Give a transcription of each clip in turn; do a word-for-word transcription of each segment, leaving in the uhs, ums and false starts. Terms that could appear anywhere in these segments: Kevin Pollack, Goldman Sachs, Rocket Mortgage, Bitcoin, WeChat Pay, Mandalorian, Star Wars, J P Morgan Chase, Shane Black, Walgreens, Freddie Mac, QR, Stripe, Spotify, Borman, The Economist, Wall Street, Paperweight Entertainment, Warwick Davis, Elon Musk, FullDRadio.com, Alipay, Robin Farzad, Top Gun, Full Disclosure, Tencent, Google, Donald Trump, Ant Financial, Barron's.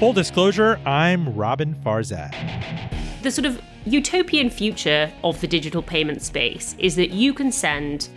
Full disclosure, I'm Robin Farzad. The sort of utopian future of the digital payment space is that you can send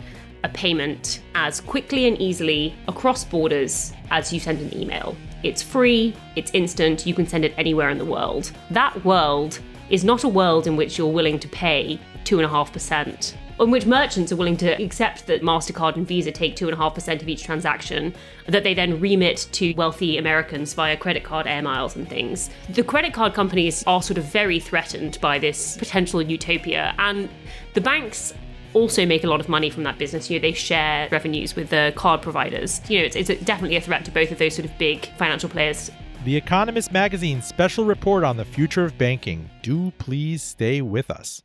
a payment as quickly and easily across borders as you send an email. It's free, it's instant, you can send it anywhere in the world. That world is not a world in which you're willing to pay two point five percent, in which merchants are willing to accept that MasterCard and Visa take two point five percent of each transaction, that they then remit to wealthy Americans via credit card air miles and things. The credit card companies are sort of very threatened by this potential utopia, and the banks also make a lot of money from that business. You know, they share revenues with the card providers. You know, it's, it's a, definitely a threat to both of those sort of big financial players. The Economist magazine's special report on the future of banking. Do please stay with us.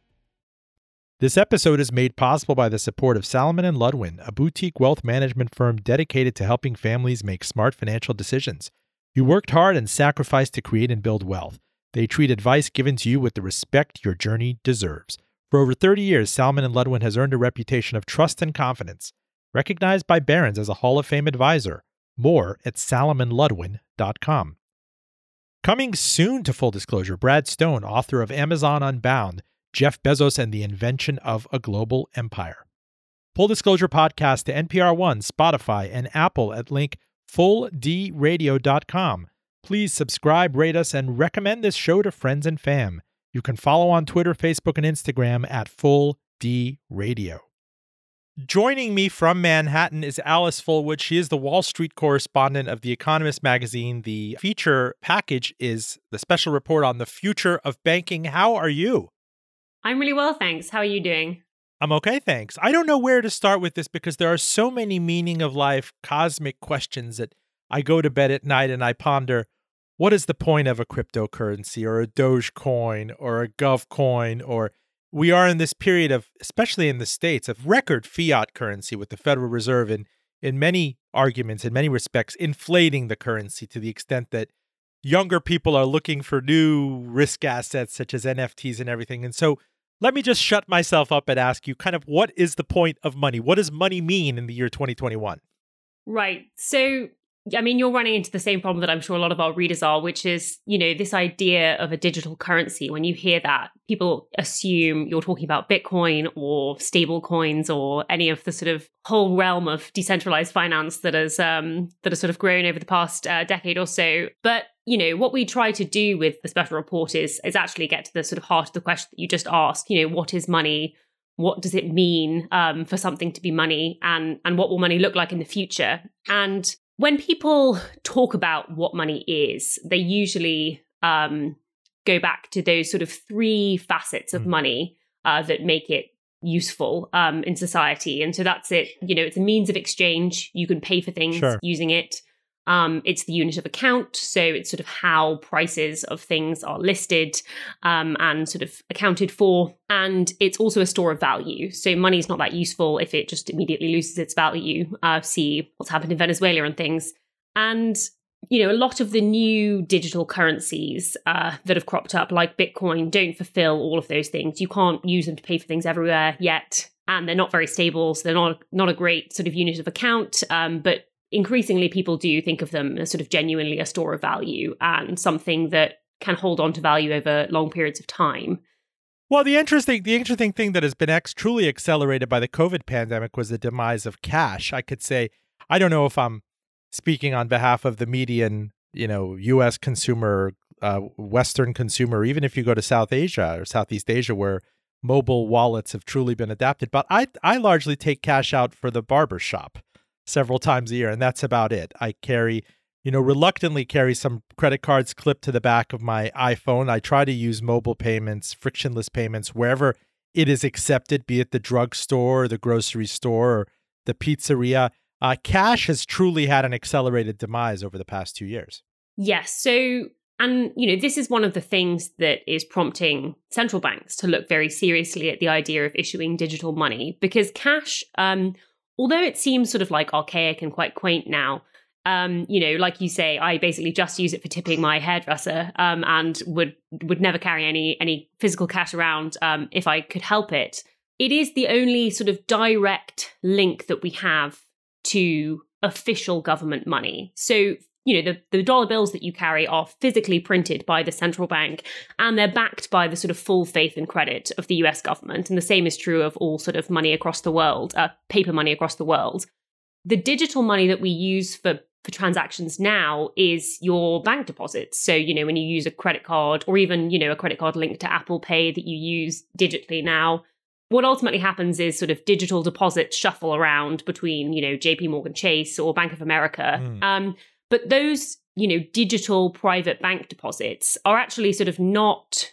This episode is made possible by the support of Salomon and Ludwin, a boutique wealth management firm dedicated to helping families make smart financial decisions. You worked hard and sacrificed to create and build wealth. They treat advice given to you with the respect your journey deserves. For over thirty years, Salomon and Ludwin has earned a reputation of trust and confidence, recognized by Barron's as a Hall of Fame advisor. More at salomon ludwin dot com. Coming soon to Full Disclosure, Brad Stone, author of Amazon Unbound, Jeff Bezos and the Invention of a Global Empire. Full Disclosure podcast to N P R One, Spotify, and Apple at link full d radio dot com. Please subscribe, rate us, and recommend this show to friends and fam. You can follow on Twitter, Facebook, and Instagram at full d radio. Joining me from Manhattan is Alice Fulwood. She is the Wall Street correspondent of The Economist magazine. The feature package is the special report on the future of banking. How are you? I'm really well, thanks. How are you doing? I'm okay, thanks. I don't know where to start with this because there are so many meaning of life, cosmic questions that I go to bed at night and I ponder, what is the point of a cryptocurrency or a Dogecoin or a GovCoin? Or we are in this period of, especially in the States, of record fiat currency with the Federal Reserve in, in many arguments, in many respects, inflating the currency to the extent that younger people are looking for new risk assets such as N F Ts and everything. And so let me just shut myself up and ask you kind of what is the point of money? What does money mean in the year twenty twenty-one? Right. So, I mean, you're running into the same problem that I'm sure a lot of our readers are, which is, you know, this idea of a digital currency. When you hear that, people assume you're talking about Bitcoin or stable coins or any of the sort of whole realm of decentralized finance that has um, that has sort of grown over the past uh, decade or so. But you know, what we try to do with the special report is is actually get to the sort of heart of the question that you just asked. You know, what is money? What does it mean um, for something to be money? And and what will money look like in the future? And when people talk about what money is, they usually um, go back to those sort of three facets of mm. money uh, that make it useful um, in society. And so that's it. You know, it's a means of exchange. You can pay for things sure. using it. Um, it's the unit of account. So it's sort of how prices of things are listed um, and sort of accounted for. And it's also a store of value. So money is not that useful if it just immediately loses its value. Uh, see what's happened in Venezuela and things. And, you know, a lot of the new digital currencies uh, that have cropped up, like Bitcoin, don't fulfill all of those things. You can't use them to pay for things everywhere yet. And they're not very stable. So they're not, not a great sort of unit of account. Um, but increasingly, people do think of them as sort of genuinely a store of value and something that can hold on to value over long periods of time. Well, the interesting the interesting thing that has been ex- truly accelerated by the COVID pandemic was the demise of cash. I could say, I don't know if I'm speaking on behalf of the median, you know, U S consumer, uh, Western consumer, even if you go to South Asia or Southeast Asia, where mobile wallets have truly been adapted. But I I largely take cash out for the barber shop several times a year, and that's about it. I carry, you know, reluctantly carry some credit cards clipped to the back of my iPhone. I try to use mobile payments, frictionless payments, wherever it is accepted, be it the drugstore or the grocery store or the pizzeria. Uh, cash has truly had an accelerated demise over the past two years. Yes. So, and, you know, this is one of the things that is prompting central banks to look very seriously at the idea of issuing digital money, because cash, um, although it seems sort of like archaic and quite quaint now, um, you know, like you say, I basically just use it for tipping my hairdresser, um, and would would never carry any any physical cash around um, if I could help it. It is the only sort of direct link that we have to official government money. So, you know, the, the dollar bills that you carry are physically printed by the central bank, and they're backed by the sort of full faith and credit of the U S government. And the same is true of all sort of money across the world, uh, paper money across the world. The digital money that we use for, for transactions now is your bank deposits. So, you know, when you use a credit card, or even, you know, a credit card linked to Apple Pay that you use digitally now, what ultimately happens is sort of digital deposits shuffle around between, you know, J P Morgan Chase or Bank of America. Mm. Um, but those, you know, digital private bank deposits are actually sort of not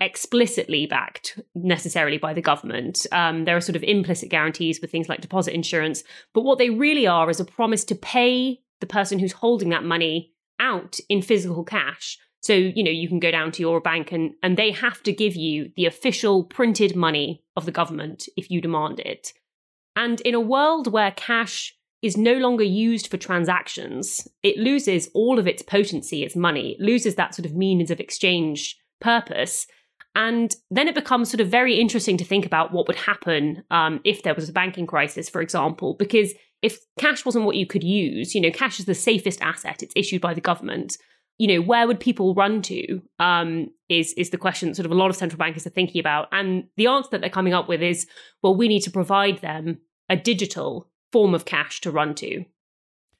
explicitly backed necessarily by the government. Um, there are sort of implicit guarantees with things like deposit insurance. But what they really are is a promise to pay the person who's holding that money out in physical cash. So, you know, you can go down to your bank and, and they have to give you the official printed money of the government if you demand it. And in a world where cash is no longer used for transactions, it loses all of its potency as money. It loses that sort of means of exchange purpose. And then it becomes sort of very interesting to think about what would happen um, if there was a banking crisis, for example, because if cash wasn't what you could use, you know, cash is the safest asset. It's issued by the government. You know, where would people run to um, is, is the question that sort of a lot of central bankers are thinking about. And the answer that they're coming up with is, well, we need to provide them a digital form of cash to run to.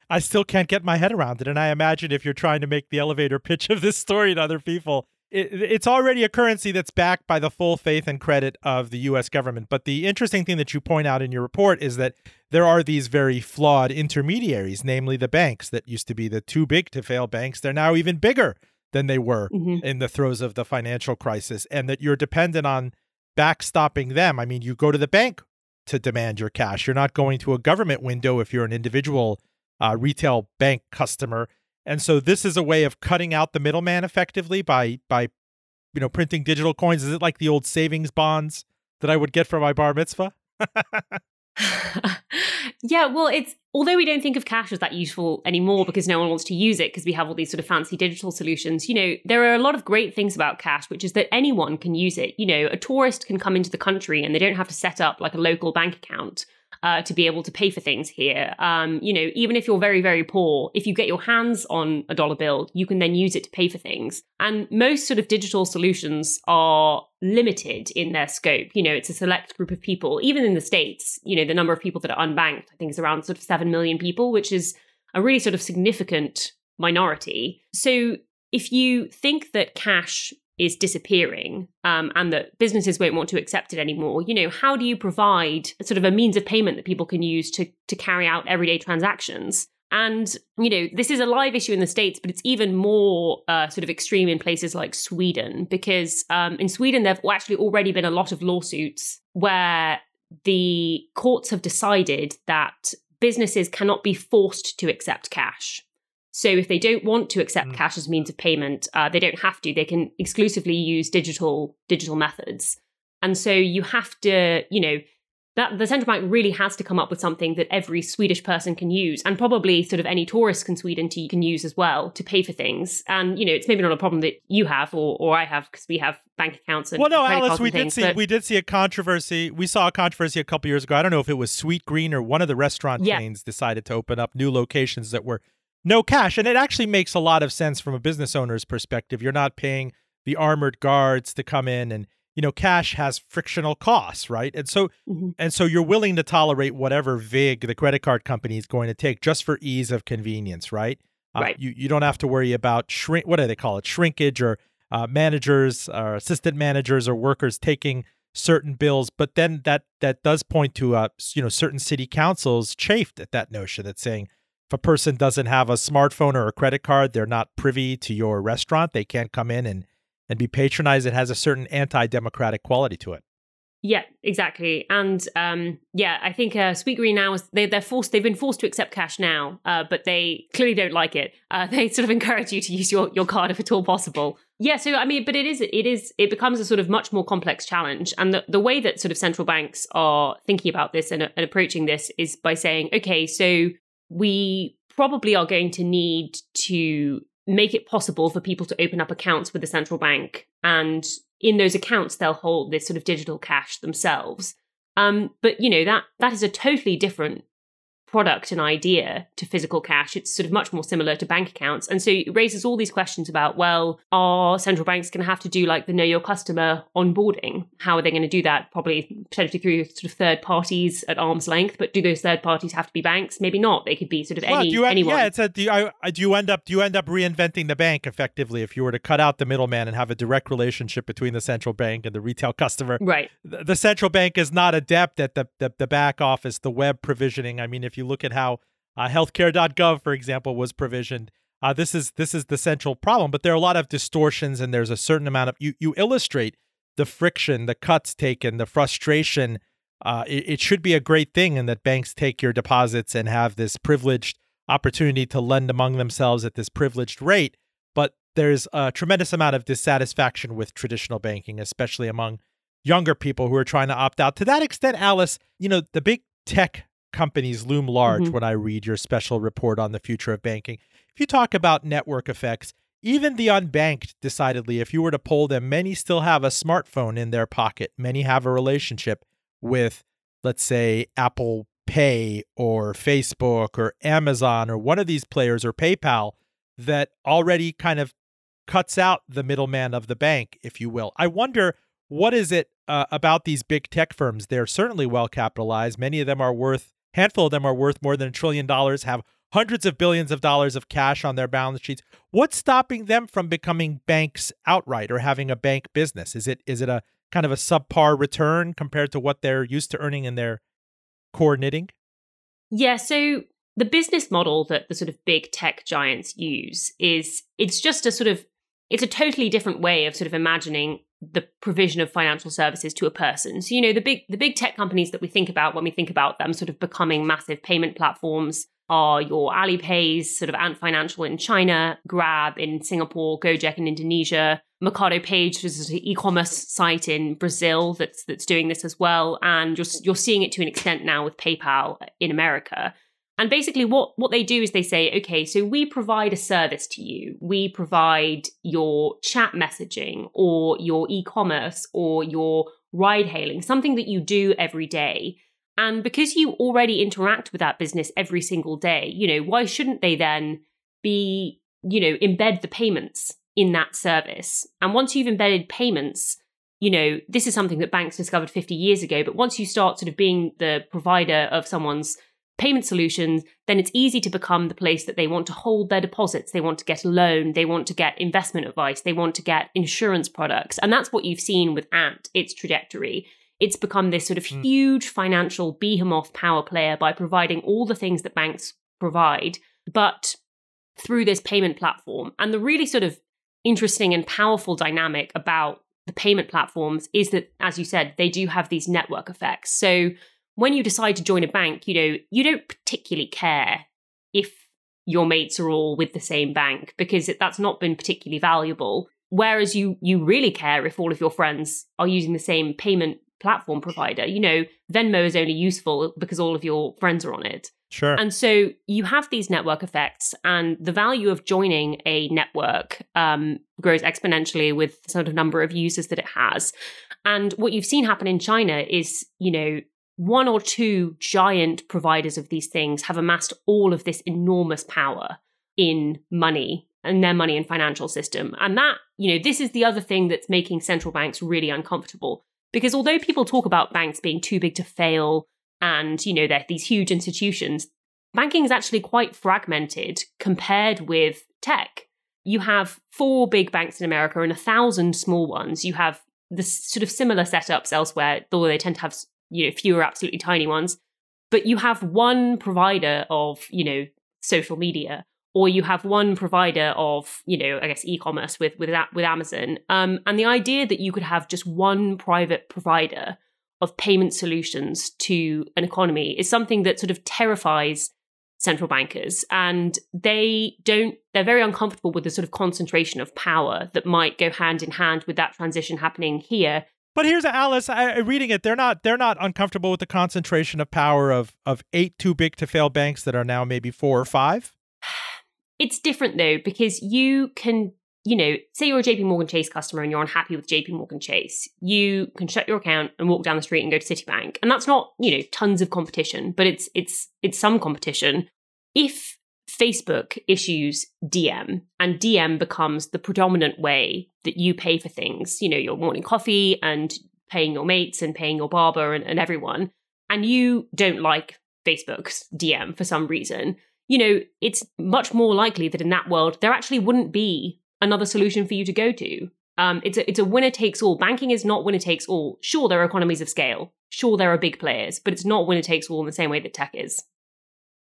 I still can't get my head around it. And I imagine if you're trying to make the elevator pitch of this story to other people, it, it's already a currency that's backed by the full faith and credit of the U S government. But the interesting thing that you point out in your report is that there are these very flawed intermediaries, namely the banks that used to be the too big to fail banks. They're now even bigger than they were mm-hmm. in the throes of the financial crisis, and that you're dependent on backstopping them. I mean, you go to the bank to demand your cash. You're not going to a government window if you're an individual uh, retail bank customer. And so this is a way of cutting out the middleman effectively by, by, you know, printing digital coins. Is it like the old savings bonds that I would get for my bar mitzvah? Yeah, well, it's although we don't think of cash as that useful anymore because no one wants to use it because we have all these sort of fancy digital solutions, you know, there are a lot of great things about cash, which is that anyone can use it. You know, a tourist can come into the country and they don't have to set up like a local bank account uh, to be able to pay for things here. Um, you know, even if you're very, very poor, if you get your hands on a dollar bill, you can then use it to pay for things. And most sort of digital solutions are limited in their scope. You know, it's a select group of people, even in the States. You know, the number of people that are unbanked, I think, is around sort of seven million people, which is a really sort of significant minority. So if you think that cash is disappearing um, and that businesses won't want to accept it anymore, you know, how do you provide sort of a means of payment that people can use to to carry out everyday transactions? And, you know, this is a live issue in the States, but it's even more uh, sort of extreme in places like Sweden, because um, in Sweden, there have actually already been a lot of lawsuits where the courts have decided that businesses cannot be forced to accept cash. So if they don't want to accept mm. cash as a means of payment, uh, they don't have to. They can exclusively use digital digital methods. And so you have to, you know, that the central bank really has to come up with something that every Swedish person can use, and probably sort of any tourist in Sweden to, can use as well to pay for things. And, you know, it's maybe not a problem that you have or, or I have, because we have bank accounts. And well, no, Alice, we did, see, but... we did see a controversy. We saw a controversy a couple years ago. I don't know if it was Sweetgreen or one of the restaurant yeah. chains decided to open up new locations that were no cash. And it actually makes a lot of sense from a business owner's perspective. You're not paying the armored guards to come in, and you know, cash has frictional costs, right? And so mm-hmm. and so you're willing to tolerate whatever vig the credit card company is going to take just for ease of convenience, right? Right. Uh, you, you don't have to worry about shrink, what do they call it, shrinkage, or uh, managers or assistant managers or workers taking certain bills. But then that that does point to, uh, you know, certain city councils chafed at that notion that's saying if a person doesn't have a smartphone or a credit card, they're not privy to your restaurant. They can't come in and and be patronized. It has a certain anti-democratic quality to it. Yeah, exactly. And um, yeah, I think uh, Sweetgreen now, is, they, they're forced, they've been forced to accept cash now, uh, but they clearly don't like it. Uh, they sort of encourage you to use your, your card if at all possible. Yeah, so I mean, but it is, it is, it becomes a sort of much more complex challenge. And the, the way that sort of central banks are thinking about this and, and approaching this is by saying, okay, so we probably are going to need to make it possible for people to open up accounts with the central bank. And in those accounts, they'll hold this sort of digital cash themselves. Um, but, you know, that that is a totally different product and idea to physical cash. It's sort of much more similar to bank accounts. And so it raises all these questions about, well, are central banks going to have to do like the know your customer onboarding? How are they going to do that? Probably potentially through sort of third parties at arm's length. But do those third parties have to be banks? Maybe not. They could be sort of well, any do you end, anyone. Yeah, it's a, do, you, I, do you end up do you end up reinventing the bank effectively if you were to cut out the middleman and have a direct relationship between the central bank and the retail customer? Right. The, the central bank is not adept at the, the the back office, the web provisioning. I mean, if you look at how uh, healthcare dot gov, for example, was provisioned. Uh, this is this is the central problem, but there are a lot of distortions, and there's a certain amount of you. You illustrate the friction, the cuts taken, the frustration. Uh, it, it should be a great thing, in that banks take your deposits and have this privileged opportunity to lend among themselves at this privileged rate. But there's a tremendous amount of dissatisfaction with traditional banking, especially among younger people who are trying to opt out. To that extent, Alice, you know, the big tech companies loom large mm-hmm. when I read your special report on the future of banking. If you talk about network effects, even the unbanked, decidedly, if you were to poll them, many still have a smartphone in their pocket. Many have a relationship with, let's say, Apple Pay or Facebook or Amazon or one of these players, or PayPal, that already kind of cuts out the middleman of the bank, if you will. I wonder, what is it uh, about these big tech firms? They're certainly well capitalized. Many of them are worth handful of them are worth more than a trillion dollars, have hundreds of billions of dollars of cash on their balance sheets. What's stopping them from becoming banks outright or having a bank business? Is it is it a kind of a subpar return compared to what they're used to earning in their core knitting? Yeah, so the business model that the sort of big tech giants use is it's just a sort of, it's a totally different way of sort of imagining the provision of financial services to a person. So, you know, the big the big tech companies that we think about when we think about them sort of becoming massive payment platforms are your Alipays, sort of Ant Financial in China, Grab in Singapore, Gojek in Indonesia, Mercado Page, which is an e-commerce site in Brazil that's that's doing this as well. And you're you're seeing it to an extent now with PayPal in America. And basically what, what they do is they say, okay, so we provide a service to you. We provide your chat messaging or your e-commerce or your ride hailing, something that you do every day. And because you already interact with that business every single day, you know, why shouldn't they then be, you know, embed the payments in that service? And once you've embedded payments, you know, this is something that banks discovered fifty years ago, but once you start sort of being the provider of someone's payment solutions, then it's easy to become the place that they want to hold their deposits. They want to get a loan. They want to get investment advice. They want to get insurance products. And that's what you've seen with Ant, its trajectory. It's become this sort of mm. huge financial behemoth power player by providing all the things that banks provide, but through this payment platform. And the really sort of interesting and powerful dynamic about the payment platforms is that, as you said, they do have these network effects. So when you decide to join a bank, you know, you don't particularly care if your mates are all with the same bank, because that's not been particularly valuable. Whereas you you really care if all of your friends are using the same payment platform provider. You know, Venmo is only useful because all of your friends are on it. Sure. And so you have these network effects, and the value of joining a network um, grows exponentially with the sort of number of users that it has. And what you've seen happen in China is, you know, one or two giant providers of these things have amassed all of this enormous power in money and their money and financial system. And that, you know, this is the other thing that's making central banks really uncomfortable, because although people talk about banks being too big to fail and, you know, they're these huge institutions, banking is actually quite fragmented compared with tech. You have four big banks in America and a thousand small ones. You have this sort of similar setups elsewhere, though they tend to have, you know, fewer absolutely tiny ones, but you have one provider of, you know, social media, or you have one provider of, you know, I guess e-commerce with with with Amazon. Um, and the idea that you could have just one private provider of payment solutions to an economy is something that sort of terrifies central bankers. And they don't, they're very uncomfortable with the sort of concentration of power that might go hand in hand with that transition happening here. But here's Alice, I, reading it, they're not they're not uncomfortable with the concentration of power of of eight too big to fail banks that are now maybe four or five. It's different though, because you can, you know, say you're a J P Morgan Chase customer and you're unhappy with J P Morgan Chase, you can shut your account and walk down the street and go to Citibank. And that's not, you know, tons of competition, but it's it's it's some competition. If Facebook issues Diem and Diem becomes the predominant way that you pay for things, you know, your morning coffee and paying your mates and paying your barber and, and everyone, and you don't like Facebook's Diem for some reason, you know, it's much more likely that in that world, there actually wouldn't be another solution for you to go to. Um, it's a, it's a winner takes all. Banking is not winner takes all. Sure, there are economies of scale. Sure, there are big players, but it's not winner takes all in the same way that tech is.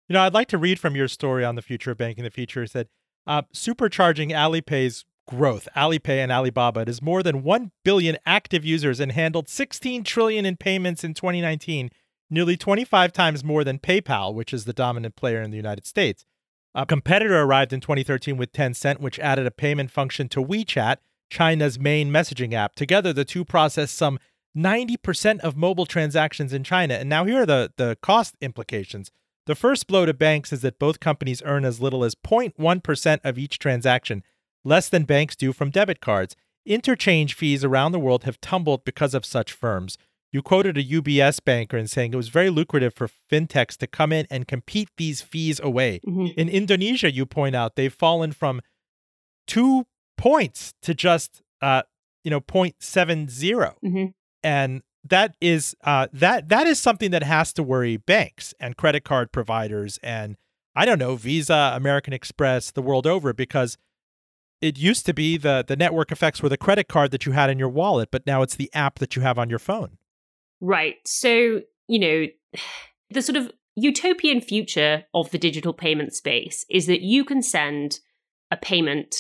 You know, I'd like to read from your story on the future of banking. The future said, uh, supercharging Alipay's growth. Alipay and Alibaba. It has more than one billion active users and handled sixteen trillion in payments in twenty nineteen, nearly twenty-five times more than PayPal, which is the dominant player in the United States. A competitor arrived in twenty thirteen with Tencent, which added a payment function to WeChat, China's main messaging app. Together, the two process some ninety percent of mobile transactions in China. And now here are the, the cost implications. The first blow to banks is that both companies earn as little as zero point one percent of each transaction, less than banks do from debit cards. Interchange fees around the world have tumbled because of such firms. You quoted a U B S banker in saying it was very lucrative for fintechs to come in and compete these fees away. Mm-hmm. In Indonesia, you point out, they've fallen from two points to just, uh, you know, zero point seven zero. Mm-hmm. And That is uh, that that is something that has to worry banks and credit card providers and, I don't know, Visa, American Express, the world over, because it used to be the, the network effects were the credit card that you had in your wallet, but now it's the app that you have on your phone. Right. So, you know, the sort of utopian future of the digital payment space is that you can send a payment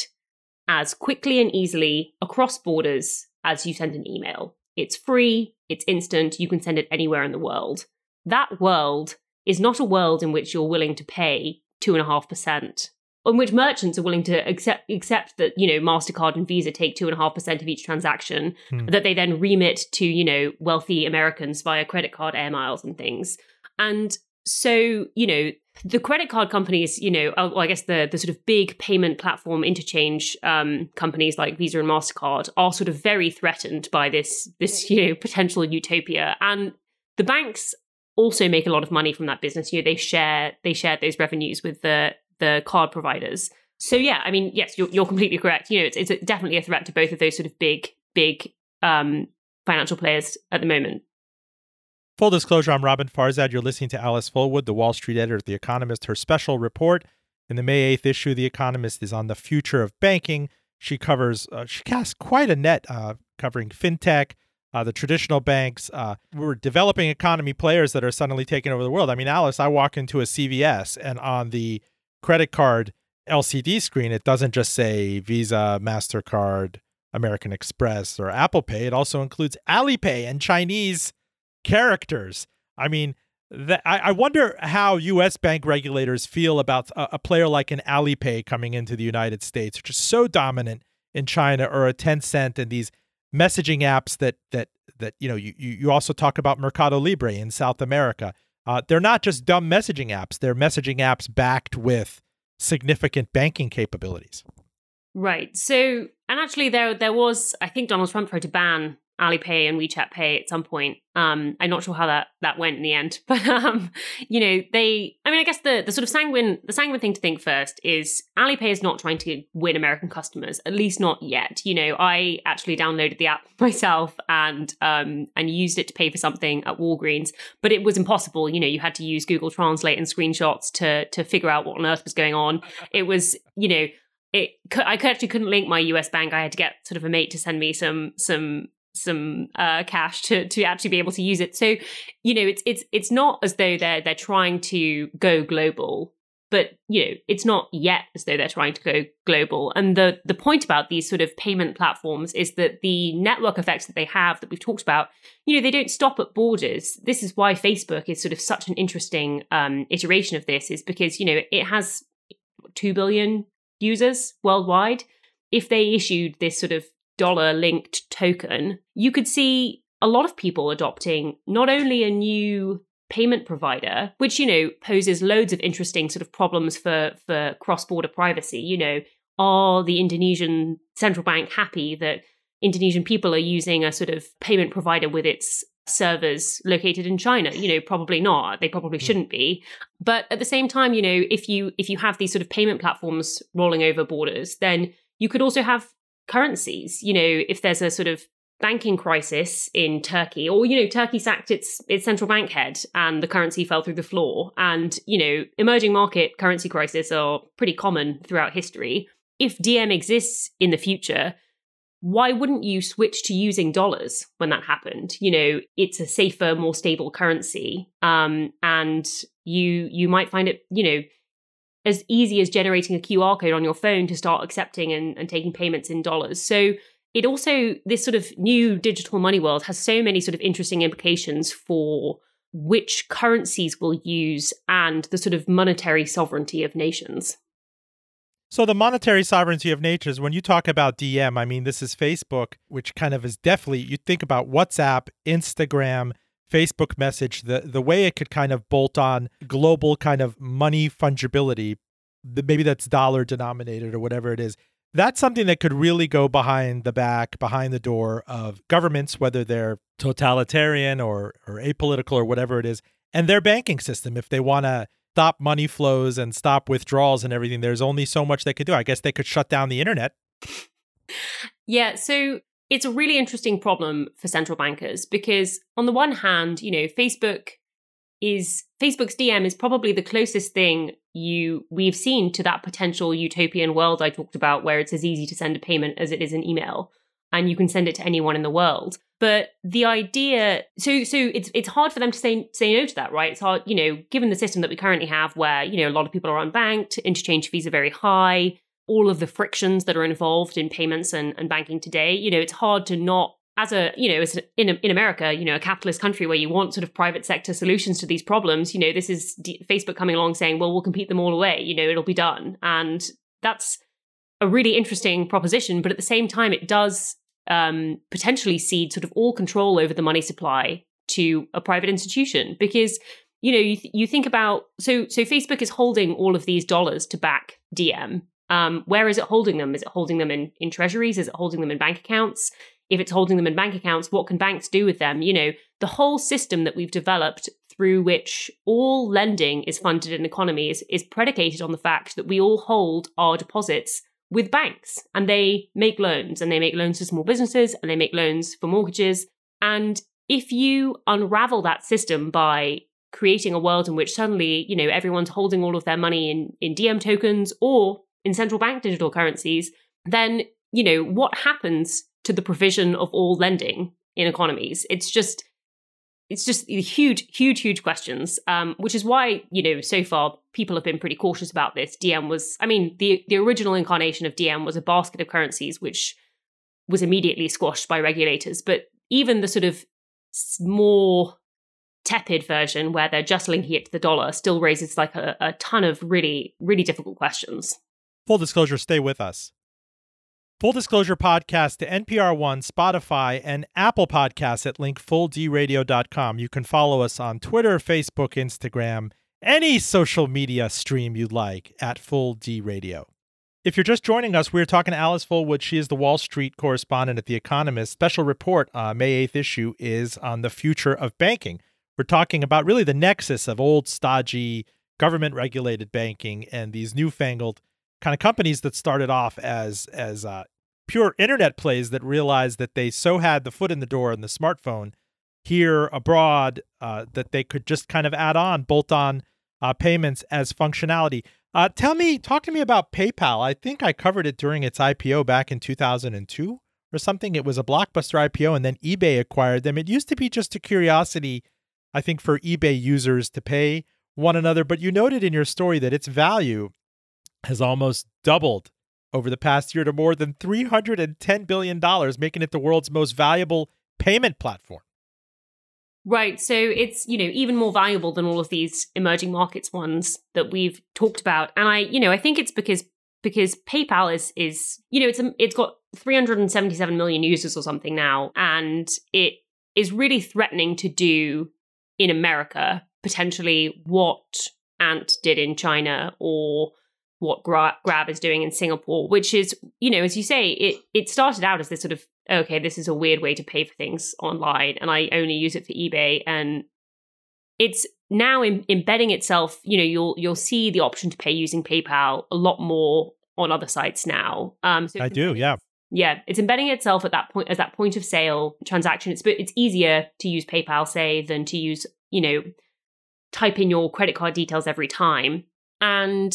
as quickly and easily across borders as you send an email. It's free, it's instant, you can send it anywhere in the world. That world is not a world in which you're willing to pay two point five percent, in which merchants are willing to accept, accept that, you know, MasterCard and Visa take two point five percent of each transaction, hmm. that they then remit to, you know, wealthy Americans via credit card air miles and things. And so, you know, the credit card companies, you know, well, I guess the the sort of big payment platform interchange um, companies like Visa and MasterCard are sort of very threatened by this, this, you know, potential utopia. And the banks also make a lot of money from that business. You know, they share they share those revenues with the the card providers. So, yeah, I mean, yes, you're, you're completely correct. You know, it's, it's definitely a threat to both of those sort of big, big um, financial players at the moment. Full disclosure, I'm Robin Farzad. You're listening to Alice Fulwood, the Wall Street editor of The Economist. Her special report in the May eighth issue of The Economist is on the future of banking. She covers, uh, she casts quite a net uh, covering fintech, uh, the traditional banks. Uh, we're developing economy players that are suddenly taking over the world. I mean, Alice, I walk into a C V S and on the credit card L C D screen, it doesn't just say Visa, MasterCard, American Express, or Apple Pay. It also includes Alipay and Chinese characters. I mean, that, I, I wonder how U S bank regulators feel about a, a player like an Alipay coming into the United States, which is so dominant in China, or a Tencent and these messaging apps that that that you know you you also talk about Mercado Libre in South America. Uh, they're not just dumb messaging apps; they're messaging apps backed with significant banking capabilities. Right. So, and actually, there there was, I think, Donald Trump tried to ban Alipay and WeChat Pay at some point. Um, I'm not sure how that, that went in the end, but um, you know, they, I mean, I guess the, the sort of sanguine, the sanguine thing to think first is Alipay is not trying to win American customers, at least not yet. You know, I actually downloaded the app myself and, um, and used it to pay for something at Walgreens, but it was impossible. You know, you had to use Google Translate and screenshots to, to figure out what on earth was going on. It was, you know, it, I actually couldn't link my U S bank. I had to get sort of a mate to send me some, some, some uh, cash to to actually be able to use it. So, you know, it's it's it's not as though they're they're trying to go global but you know, it's not yet as though they're trying to go global. And the the point about these sort of payment platforms is that the network effects that they have that we've talked about, you know, they don't stop at borders. This is why Facebook is sort of such an interesting um, iteration of this, is because, you know, it has two billion users worldwide. If they issued this sort of dollar-linked token, you could see a lot of people adopting not only a new payment provider, which, you know, poses loads of interesting sort of problems for, for cross-border privacy. You know, are the Indonesian central bank happy that Indonesian people are using a sort of payment provider with its servers located in China? You know, probably not. They probably shouldn't be. But at the same time, you know, if you if you have these sort of payment platforms rolling over borders, then you could also have currencies. You know, if there's a sort of banking crisis in Turkey, or, you know, Turkey sacked its its central bank head and the currency fell through the floor. And, you know, emerging market currency crises are pretty common throughout history. If Diem exists in the future, why wouldn't you switch to using dollars when that happened? You know, it's a safer, more stable currency. Um, and you you might find it, you know, as easy as generating a Q R code on your phone to start accepting and, and taking payments in dollars. So it also, this sort of new digital money world has so many sort of interesting implications for which currencies we'll use and the sort of monetary sovereignty of nations. So the monetary sovereignty of nations, when you talk about D M, I mean, this is Facebook, which kind of is definitely, you think about WhatsApp, Instagram, Facebook message, the, the way it could kind of bolt on global kind of money fungibility, maybe that's dollar denominated or whatever it is. That's something that could really go behind the back, behind the door of governments, whether they're totalitarian or, or apolitical or whatever it is, and their banking system, if they want to stop money flows and stop withdrawals and everything. There's only so much they could do. I guess they could shut down the internet. Yeah, so it's a really interesting problem for central bankers because on the one hand, you know, Facebook is Facebook's D M is probably the closest thing you we've seen to that potential utopian world I talked about where it's as easy to send a payment as it is an email and you can send it to anyone in the world. But the idea, so so it's it's hard for them to say say no to that, right? It's hard, you know, given the system that we currently have where, you know, a lot of people are unbanked, interchange fees are very high, all of the frictions that are involved in payments and, and banking today, you know, it's hard to not, as a, you know, as an, in, in America, you know, a capitalist country where you want sort of private sector solutions to these problems, you know, this is D- Facebook coming along saying, well, we'll compete them all away, you know, it'll be done. And that's a really interesting proposition, but at the same time, it does Um, potentially cede sort of all control over the money supply to a private institution because, you know, you, th- you think about, so so Facebook is holding all of these dollars to back D M. Um, where is it holding them? Is it holding them in, in treasuries? Is it holding them in bank accounts? If it's holding them in bank accounts, what can banks do with them? You know, the whole system that we've developed through which all lending is funded in economies is predicated on the fact that we all hold our deposits with banks, and they make loans, and they make loans for small businesses, and they make loans for mortgages. And if you unravel that system by creating a world in which suddenly, you know, everyone's holding all of their money in, in D M tokens or in central bank digital currencies, then, you know, what happens to the provision of all lending in economies? It's just, it's just huge, huge, huge questions, um, which is why, you know, so far people have been pretty cautious about this. D M was, I mean, the, the original incarnation of D M was a basket of currencies, which was immediately squashed by regulators. But even the sort of more tepid version where they're just linking it to the dollar still raises like a, a ton of really, really difficult questions. Full disclosure, stay with us. Full Disclosure podcast to N P R One, Spotify, and Apple Podcasts at link full d radio dot com. You can follow us on Twitter, Facebook, Instagram, any social media stream you'd like at Full D Radio. If you're just joining us, we're talking to Alice Fulwood. She is the Wall Street correspondent at The Economist. Special report, uh, May eighth issue, is on the future of banking. We're talking about really the nexus of old, stodgy, government-regulated banking and these newfangled kind of companies that started off as as uh, pure internet plays that realized that they so had the foot in the door and the smartphone here abroad uh, that they could just kind of add on, bolt on uh, payments as functionality. Uh, tell me, talk to me about PayPal. I think I covered it during its I P O back in two thousand two or something. It was a blockbuster I P O and then eBay acquired them. It used to be just a curiosity, I think, for eBay users to pay one another. But you noted in your story that its value has almost doubled over the past year to more than three hundred ten billion dollars, making it the world's most valuable payment platform. Right. So it's, you know, even more valuable than all of these emerging markets ones that we've talked about. And I, you know, I think it's because because PayPal is, is you know, it's a, it's got three hundred seventy-seven million users or something now. And it is really threatening to do in America, potentially what Ant did in China or what Gra- Grab is doing in Singapore, which is, you know, as you say, it it started out as this sort of, okay, this is a weird way to pay for things online, and I only use it for eBay. And it's now im- embedding itself, you know, you'll you'll see the option to pay using PayPal a lot more on other sites now. Um, so I do, yeah. Yeah, it's embedding itself at that point as that point of sale transaction. It's it's easier to use PayPal, say, than to use, you know, type in your credit card details every time. And,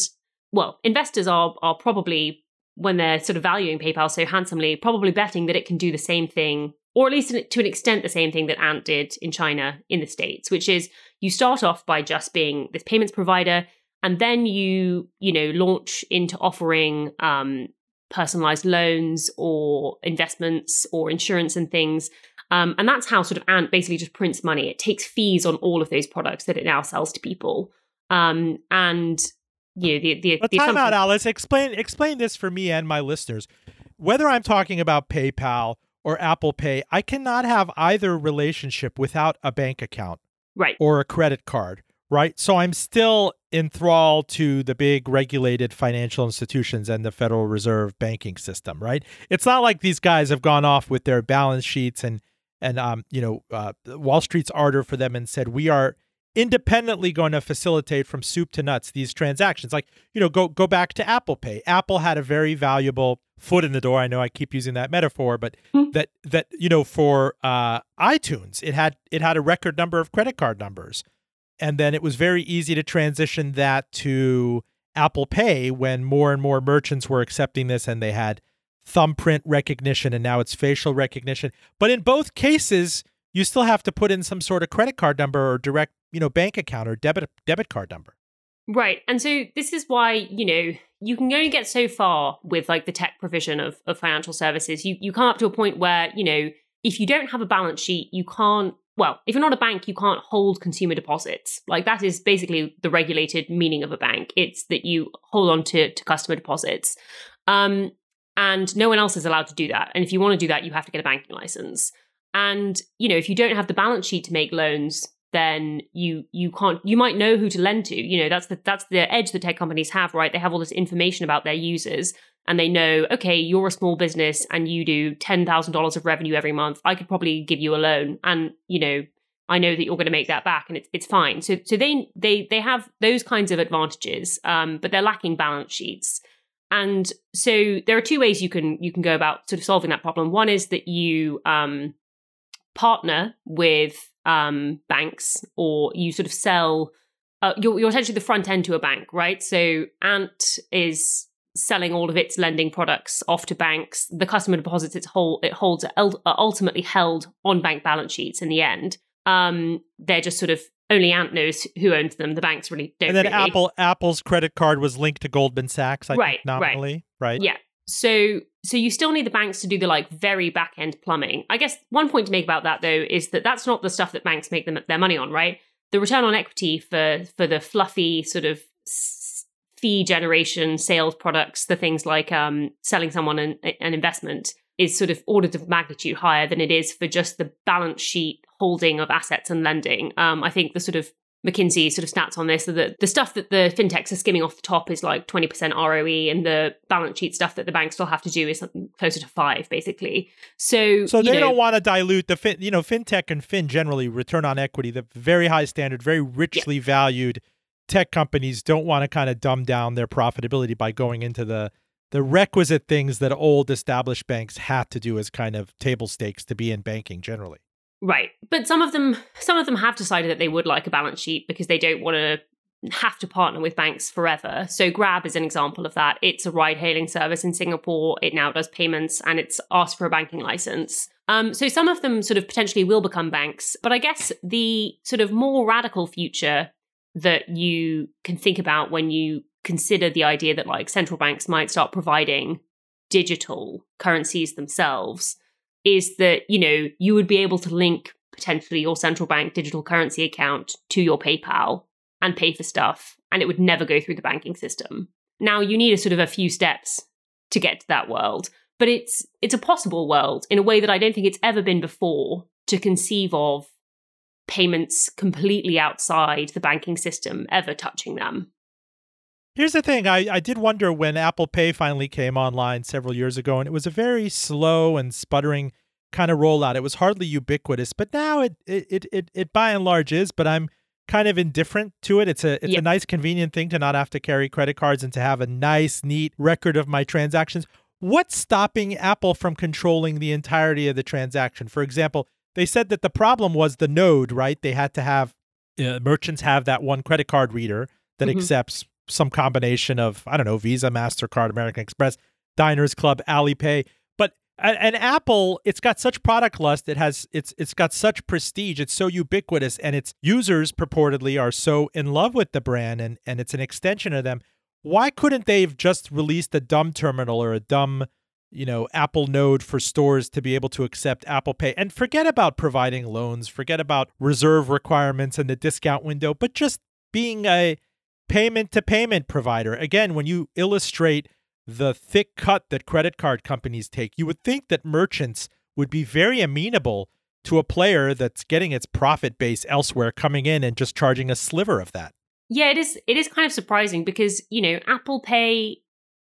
well, investors are are probably, when they're sort of valuing PayPal so handsomely, probably betting that it can do the same thing, or at least to an extent, the same thing that Ant did in China in the States, which is you start off by just being this payments provider, and then you, you know, launch into offering um, personalized loans or investments or insurance and things. Um, and that's how sort of Ant basically just prints money. It takes fees on all of those products that it now sells to people. Um, and Yeah, the, the, the time out, Alice. Explain explain this for me and my listeners. Whether I'm talking about PayPal or Apple Pay, I cannot have either relationship without a bank account, right, or a credit card, right? So I'm still enthralled to the big regulated financial institutions and the Federal Reserve banking system, right? It's not like these guys have gone off with their balance sheets and and um you know uh, Wall Street's ardor for them and said we are independently going to facilitate from soup to nuts these transactions. Like, you know, go go back to Apple Pay. Apple had a very valuable foot in the door. I know I keep using that metaphor, but mm-hmm. that that you know for uh, iTunes, it had it had a record number of credit card numbers, and then it was very easy to transition that to Apple Pay when more and more merchants were accepting this, and they had thumbprint recognition, and now it's facial recognition. But in both cases, you still have to put in some sort of credit card number or direct, you know, bank account or debit debit card number. Right. And so this is why, you know, you can only get so far with like the tech provision of, of financial services. You you come up to a point where, you know, if you don't have a balance sheet, you can't, well, if you're not a bank, you can't hold consumer deposits. Like that is basically the regulated meaning of a bank. It's that you hold on to, to customer deposits. Um, and no one else is allowed to do that. And if you want to do that, you have to get a banking license. And, you know, if you don't have the balance sheet to make loans, then you you can't, you might know who to lend to. You know, that's the that's the edge that tech companies have, right? They have all this information about their users and they know, okay, you're a small business and you do ten thousand dollars of revenue every month. I could probably give you a loan and, you know, I know that you're going to make that back and it's it's fine. So so they they they have those kinds of advantages, um, but they're lacking balance sheets. And so there are two ways you can you can go about sort of solving that problem. One is that you um, partner with um, banks, or you sort of sell, uh, you're, you're essentially the front end to a bank, right? So Ant is selling all of its lending products off to banks. The customer deposits it, hold, it holds are ultimately held on bank balance sheets in the end. Um, they're just sort of, only Ant knows who owns them. The banks really don't. And then really. Apple, Apple's credit card was linked to Goldman Sachs, I right, think, nominally, right? right? Yeah. So so you still need the banks to do the like very back end plumbing. I guess one point to make about that, though, is that that's not the stuff that banks make them, their money on, right? The return on equity for for the fluffy sort of fee generation sales products, the things like um, selling someone an, an investment, is sort of orders of magnitude higher than it is for just the balance sheet holding of assets and lending. Um, I think the sort of McKinsey sort of stats on this, so that the stuff that the fintechs are skimming off the top is like twenty percent R O E, and the balance sheet stuff that the banks still have to do is something closer to five, basically. So, so they you know, don't want to dilute the, fin- you know, fintech and fin generally return on equity, the very high standard, very richly yeah. valued tech companies don't want to kind of dumb down their profitability by going into the the requisite things that old established banks have to do as kind of table stakes to be in banking generally. Right. But some of them some of them have decided that they would like a balance sheet because they don't want to have to partner with banks forever. So Grab is an example of that. It's a ride-hailing service in Singapore. It now does payments and it's asked for a banking license. Um, so some of them sort of potentially will become banks. But I guess the sort of more radical future that you can think about when you consider the idea that like central banks might start providing digital currencies themselves is that, you know, you would be able to link potentially your central bank digital currency account to your PayPal and pay for stuff, and it would never go through the banking system. Now, you need a sort of a few steps to get to that world, but it's it's a possible world in a way that I don't think it's ever been before, to conceive of payments completely outside the banking system ever touching them. Here's the thing. I, I did wonder when Apple Pay finally came online several years ago, and it was a very slow and sputtering kind of rollout. It was hardly ubiquitous, but now it it it it by and large is, but I'm kind of indifferent to it. It's a it's yeah. a nice convenient thing to not have to carry credit cards and to have a nice, neat record of my transactions. What's stopping Apple from controlling the entirety of the transaction? For example, they said that the problem was the node, right? They had to have uh, merchants have that one credit card reader that mm-hmm. accepts some combination of, I don't know, Visa, MasterCard, American Express, Diners Club, Alipay. But and Apple, it's got such product lust. It has it's it's got such prestige. It's so ubiquitous, and its users purportedly are so in love with the brand, and, and it's an extension of them. Why couldn't they have just released a dumb terminal or a dumb, you know, Apple node for stores to be able to accept Apple Pay? And forget about providing loans, forget about reserve requirements and the discount window, but just being a payment-to-payment provider. Again, when you illustrate the thick cut that credit card companies take, you would think that merchants would be very amenable to a player that's getting its profit base elsewhere coming in and just charging a sliver of that. Yeah, it is. It is kind of surprising because, you know, Apple Pay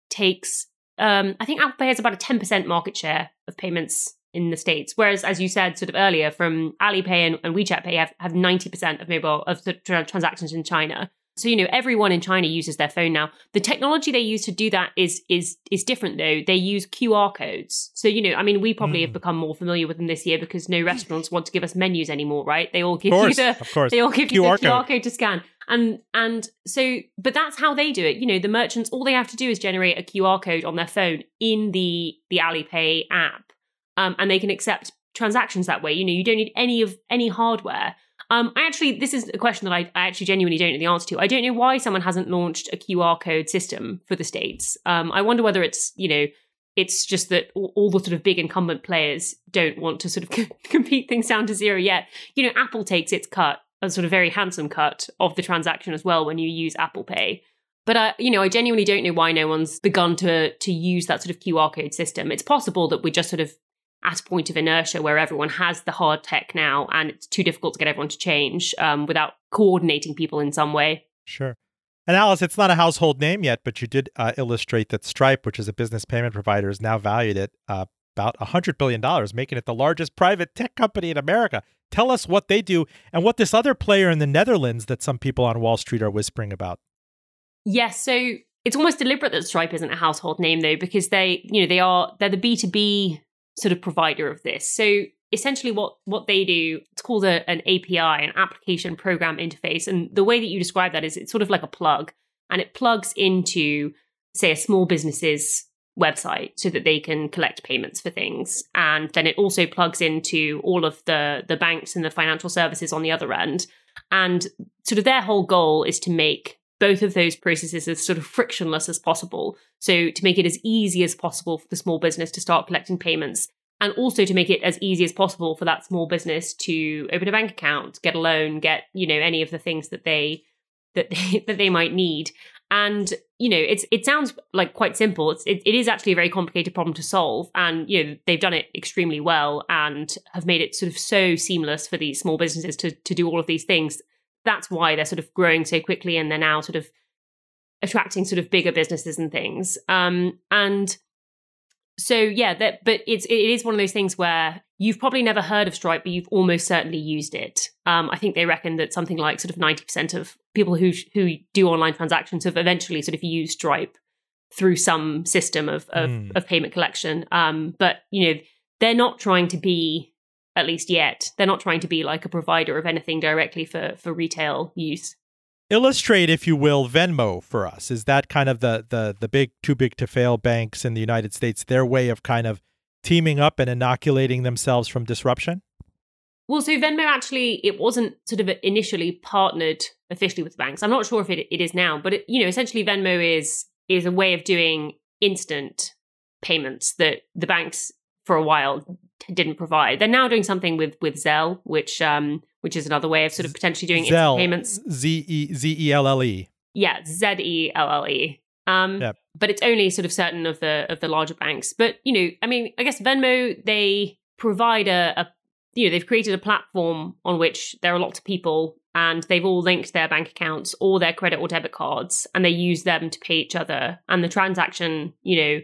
takes, um, I think Apple Pay has about a ten percent market share of payments in the States. Whereas, as you said sort of earlier, from Alipay and, and WeChat Pay have, have ninety percent of mobile of the transactions in China. So, you know, everyone in China uses their phone now. The technology they use to do that is is is different, though. They use Q R codes. So, you know, I mean, we probably mm. have become more familiar with them this year because no restaurants want to give us menus anymore, right? They all give of course, you the of course. They all give you the Q R code to scan. And and so, but that's how they do it. You know, the merchants, all they have to do is generate a Q R code on their phone in the the Alipay app, um, and they can accept transactions that way. You know, you don't need any of any hardware. Um, I actually, this is a question that I, I actually genuinely don't know the answer to. I don't know why someone hasn't launched a Q R code system for the States. Um, I wonder whether it's, you know, it's just that all, all the sort of big incumbent players don't want to sort of c- compete things down to zero yet. You know, Apple takes its cut, a sort of very handsome cut of the transaction as well when you use Apple Pay. But, I, you know, I genuinely don't know why no one's begun to to use that sort of Q R code system. It's possible that we just sort of at a point of inertia where everyone has the hard tech now and it's too difficult to get everyone to change um, without coordinating people in some way. Sure. And Alice, it's not a household name yet, but you did uh, illustrate that Stripe, which is a business payment provider, is now valued at uh, about one hundred billion dollars, making it the largest private tech company in America. Tell us what they do and what this other player in the Netherlands that some people on Wall Street are whispering about. Yes. Yeah, so it's almost deliberate that Stripe isn't a household name, though, because they, you know, they are, they're the B two B sort of provider of this. So essentially what what they do, it's called a, an A P I, an application program interface. And the way that you describe that is it's sort of like a plug, and it plugs into, say, a small business's website so that they can collect payments for things. And then it also plugs into all of the, the banks and the financial services on the other end. And sort of their whole goal is to make both of those processes as sort of frictionless as possible. So to make it as easy as possible for the small business to start collecting payments, and also to make it as easy as possible for that small business to open a bank account, get a loan, get, you know, any of the things that they that they, that they might need. And, you know, it's it sounds like quite simple. It's it, it is actually a very complicated problem to solve. And, you know, they've done it extremely well and have made it sort of so seamless for these small businesses to to do all of these things. That's why they're sort of growing so quickly, and they're now sort of attracting sort of bigger businesses and things. Um, and so, yeah, that, but it's, it is one of those things where you've probably never heard of Stripe, but you've almost certainly used it. Um, I think they reckon that something like sort of ninety percent of people who who do online transactions have eventually sort of used Stripe through some system of of, mm. of payment collection. Um, but, you know, they're not trying to be, at least yet, they're not trying to be like a provider of anything directly for, for retail use. Illustrate, if you will, Venmo for us. Is that kind of the, the the big, too big to fail banks in the United States, their way of kind of teaming up and inoculating themselves from disruption? Well, so Venmo actually, it wasn't sort of initially partnered officially with the banks. I'm not sure if it, it is now, but it, you know, essentially Venmo is is a way of doing instant payments that the banks for a while didn't provide. They're now doing something with with Zelle, which um which is another way of sort of potentially doing Zelle, instant payments. Z E Z E L L E Yeah, Z E L L E Um, yep. But it's only sort of certain of the of the larger banks. But, you know, I mean, I guess Venmo, they provide a, a you know, they've created a platform on which there are lots of people and they've all linked their bank accounts or their credit or debit cards and they use them to pay each other. And the transaction, you know,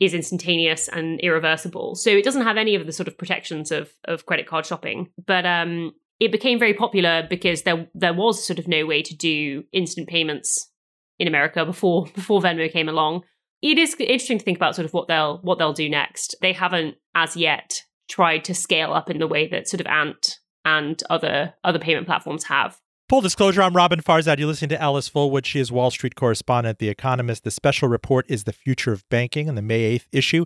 is instantaneous and irreversible. So it doesn't have any of the sort of protections of of credit card shopping. But um, it became very popular because there there was sort of no way to do instant payments in America before before Venmo came along. It is interesting to think about sort of what they'll what they'll do next. They haven't as yet tried to scale up in the way that sort of Ant and other other payment platforms have. Full disclosure, I'm Robin Farzad. You're listening to Alice Fulwood. She is Wall Street correspondent at The Economist. The special report is The Future of Banking in the May eighth issue.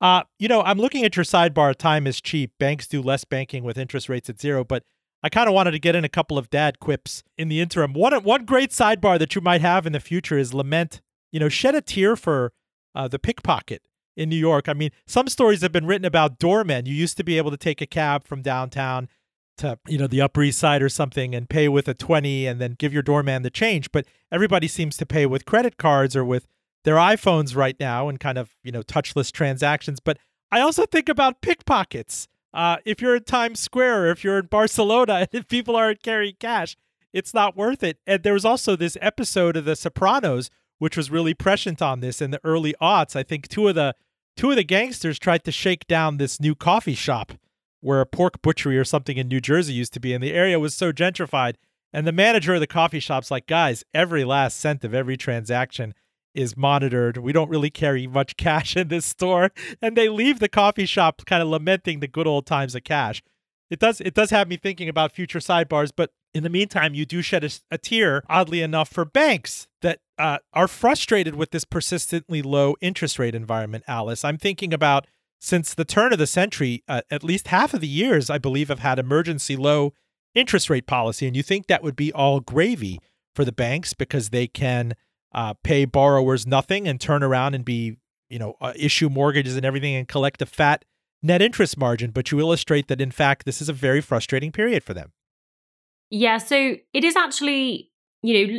Uh, you know, I'm looking at your sidebar, time is cheap. Banks do less banking with interest rates at zero, but I kind of wanted to get in a couple of dad quips in the interim. One, one great sidebar that you might have in the future is lament, you know, shed a tear for uh, the pickpocket in New York. I mean, some stories have been written about doormen. You used to be able to take a cab from downtown to, you know, the Upper East Side or something and pay with a twenty and then give your doorman the change. But everybody seems to pay with credit cards or with their iPhones right now and kind of, you know, touchless transactions. But I also think about pickpockets. Uh, if you're in Times Square or if you're in Barcelona and people aren't carrying cash, it's not worth it. And there was also this episode of The Sopranos, which was really prescient on this in the early aughts. I think two of the two of the gangsters tried to shake down this new coffee shop where a pork butchery or something in New Jersey used to be, and the area was so gentrified. And the manager of the coffee shop's like, guys, every last cent of every transaction is monitored. We don't really carry much cash in this store. And they leave the coffee shop kind of lamenting the good old times of cash. It does it does have me thinking about future sidebars, but in the meantime, you do shed a, a tear, oddly enough, for banks that uh, are frustrated with this persistently low interest rate environment, Alice. I'm thinking about since the turn of the century, uh, at least half of the years, I believe, have had emergency low interest rate policy. And you think that would be all gravy for the banks because they can uh, pay borrowers nothing and turn around and be, you know, uh, issue mortgages and everything and collect a fat net interest margin. But you illustrate that, in fact, this is a very frustrating period for them. Yeah, so it is actually, you know,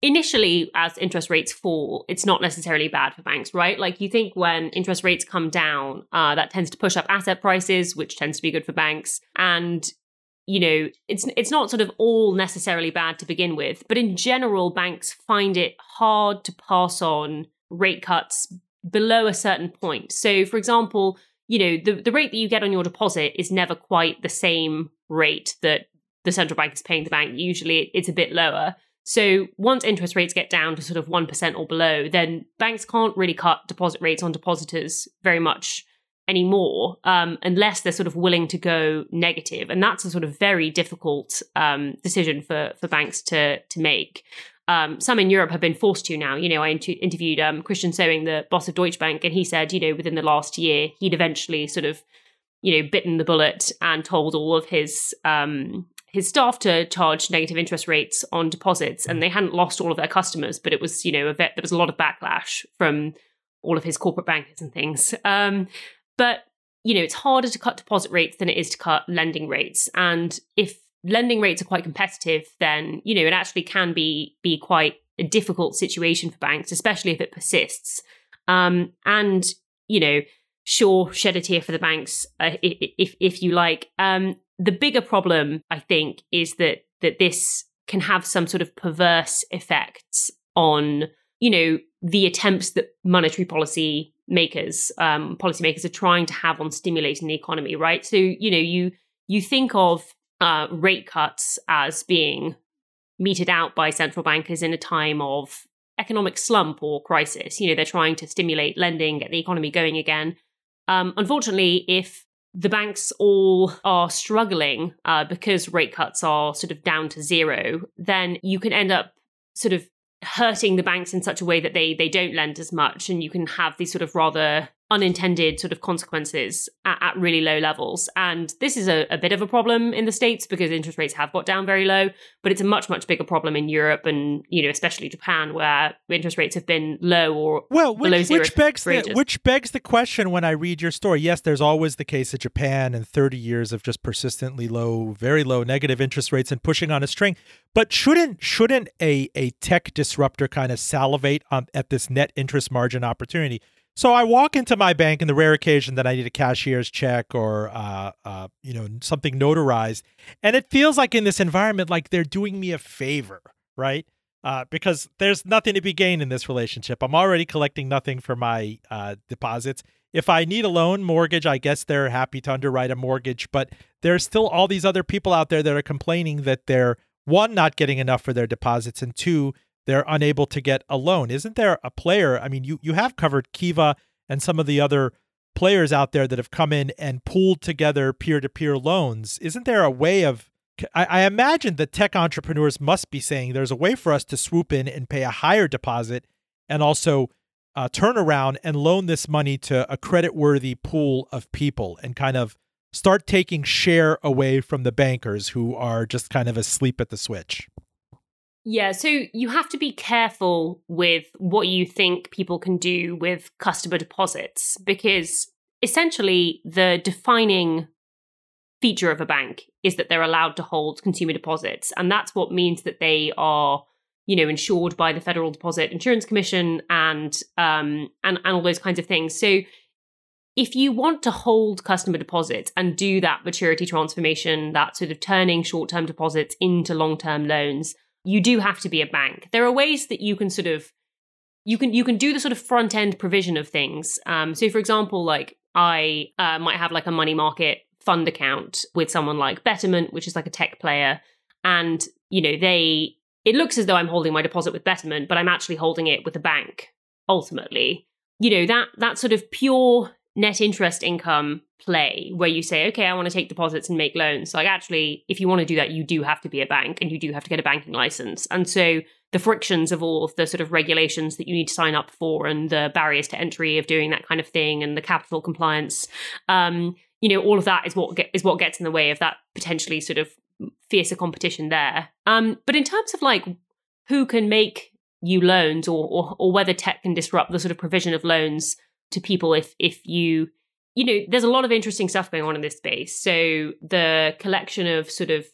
initially, as interest rates fall, it's not necessarily bad for banks, right? Like you think when interest rates come down, uh, that tends to push up asset prices, which tends to be good for banks. And, you know, it's it's not sort of all necessarily bad to begin with. But in general, banks find it hard to pass on rate cuts below a certain point. So, for example, you know, the, the rate that you get on your deposit is never quite the same rate that the central bank is paying the bank. Usually it's a bit lower. So once interest rates get down to sort of one percent or below, then banks can't really cut deposit rates on depositors very much anymore, um, unless they're sort of willing to go negative. And that's a sort of very difficult um, decision for, for banks to, to make. Um, some in Europe have been forced to now. You know, I inter- interviewed um, Christian Sewing, the boss of Deutsche Bank, and he said, you know, within the last year, he'd eventually sort of, you know, bitten the bullet and told all of his... Um, his staff to charge negative interest rates on deposits, and they hadn't lost all of their customers, but it was, you know, a vet, there was a lot of backlash from all of his corporate bankers and things. Um, but, you know, it's harder to cut deposit rates than it is to cut lending rates. And if lending rates are quite competitive, then, you know, it actually can be be quite a difficult situation for banks, especially if it persists. Um, and, you know, sure, shed a tear for the banks, uh, if if you like. Um, The bigger problem, I think, is that that this can have some sort of perverse effects on, you know, the attempts that monetary policy makers, um, policymakers are trying to have on stimulating the economy, right? So, you know, you you think of uh, rate cuts as being meted out by central bankers in a time of economic slump or crisis. You know, they're trying to stimulate lending, get the economy going again. Um, unfortunately, if the banks all are struggling uh, because rate cuts are sort of down to zero, then you can end up sort of hurting the banks in such a way that they they don't lend as much. And you can have these sort of rather unintended sort of consequences at, at really low levels. And this is a, a bit of a problem in the States because interest rates have got down very low, but it's a much, much bigger problem in Europe and, you know, especially Japan, where interest rates have been low or well, which, below zero. Which begs, the, which begs the question when I read your story. Yes, there's always the case of Japan and thirty years of just persistently low, very low negative interest rates and pushing on a string. But shouldn't shouldn't a, a tech disruptor kind of salivate on, at this net interest margin opportunity? So I walk into my bank in the rare occasion that I need a cashier's check or, uh, uh, you know, something notarized. And it feels like in this environment, like they're doing me a favor, right? Uh, because there's nothing to be gained in this relationship. I'm already collecting nothing for my uh, deposits. If I need a loan, mortgage, I guess they're happy to underwrite a mortgage. But there's still all these other people out there that are complaining that they're, one, not getting enough for their deposits, and two, they're unable to get a loan. Isn't there a player? I mean, you you have covered Kiva and some of the other players out there that have come in and pooled together peer-to-peer loans. Isn't there a way of, I, I imagine the tech entrepreneurs must be saying there's a way for us to swoop in and pay a higher deposit and also uh, turn around and loan this money to a credit-worthy pool of people and kind of start taking share away from the bankers who are just kind of asleep at the switch. Yeah, so you have to be careful with what you think people can do with customer deposits, because essentially the defining feature of a bank is that they're allowed to hold consumer deposits. And that's what means that they are, you know, insured by the Federal Deposit Insurance Commission and um and, and all those kinds of things. So if you want to hold customer deposits and do that maturity transformation, that sort of turning short-term deposits into long-term loans, you do have to be a bank. There are ways that you can sort of, you can you can do the sort of front end provision of things. Um, so, for example, like I uh, might have like a money market fund account with someone like Betterment, which is like a tech player, and you know they it looks as though I'm holding my deposit with Betterment, but I'm actually holding it with the bank. Ultimately, you know that that sort of pure net interest income play where you say, okay, I want to take deposits and make loans. So like actually, if you want to do that, you do have to be a bank and you do have to get a banking license. And so the frictions of all of the sort of regulations that you need to sign up for and the barriers to entry of doing that kind of thing and the capital compliance, um, you know, all of that is what get, is what gets in the way of that potentially sort of fiercer competition there. Um, but in terms of like who can make you loans or, or or whether tech can disrupt the sort of provision of loans to people if if you, you know, there's a lot of interesting stuff going on in this space. So the collection of sort of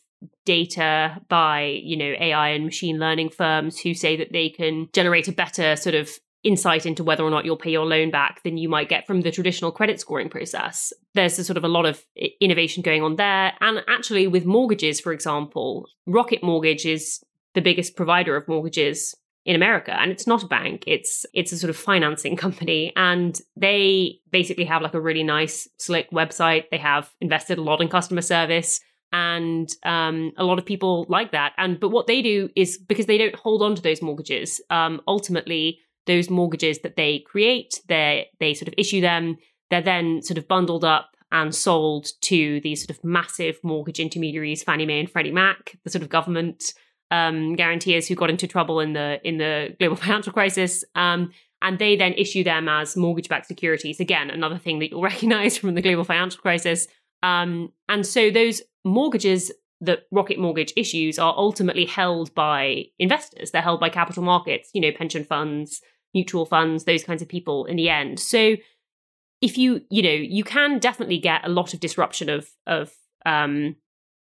data by, you know, A I and machine learning firms who say that they can generate a better sort of insight into whether or not you'll pay your loan back than you might get from the traditional credit scoring process. There's a sort of a lot of innovation going on there. And actually with mortgages, for example, Rocket Mortgage is the biggest provider of mortgages in America. And it's not a bank, it's it's a sort of financing company. And they basically have like a really nice, slick website. They have invested a lot in customer service. And um, a lot of people like that. And but what they do is because they don't hold on to those mortgages, um, ultimately, those mortgages that they create, they they sort of issue them, they're then sort of bundled up and sold to these sort of massive mortgage intermediaries, Fannie Mae and Freddie Mac, the sort of government Um, guarantors who got into trouble in the in the global financial crisis, um, and they then issue them as mortgage-backed securities. Again, another thing that you'll recognize from the global financial crisis. Um, and so those mortgages that Rocket Mortgage issues are ultimately held by investors. They're held by capital markets, you know, pension funds, mutual funds, those kinds of people in the end. So if you, you know, you can definitely get a lot of disruption of of um,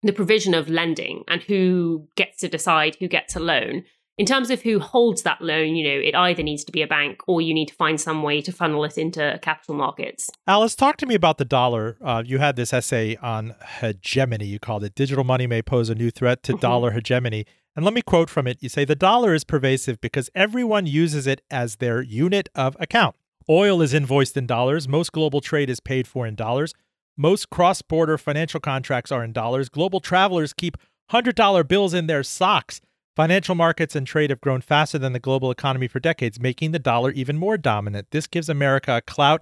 the provision of lending and who gets to decide who gets a loan. In terms of who holds that loan, you know, it either needs to be a bank or you need to find some way to funnel it into capital markets. Alice, talk to me about the dollar. Uh, you had this essay on hegemony, you called it. Digital money may pose a new threat to mm-hmm. dollar hegemony. And let me quote from it. You say, the dollar is pervasive because everyone uses it as their unit of account. Oil is invoiced in dollars. Most global trade is paid for in dollars. Most cross-border financial contracts are in dollars. Global travelers keep one hundred dollar bills in their socks. Financial markets and trade have grown faster than the global economy for decades, making the dollar even more dominant. This gives America a clout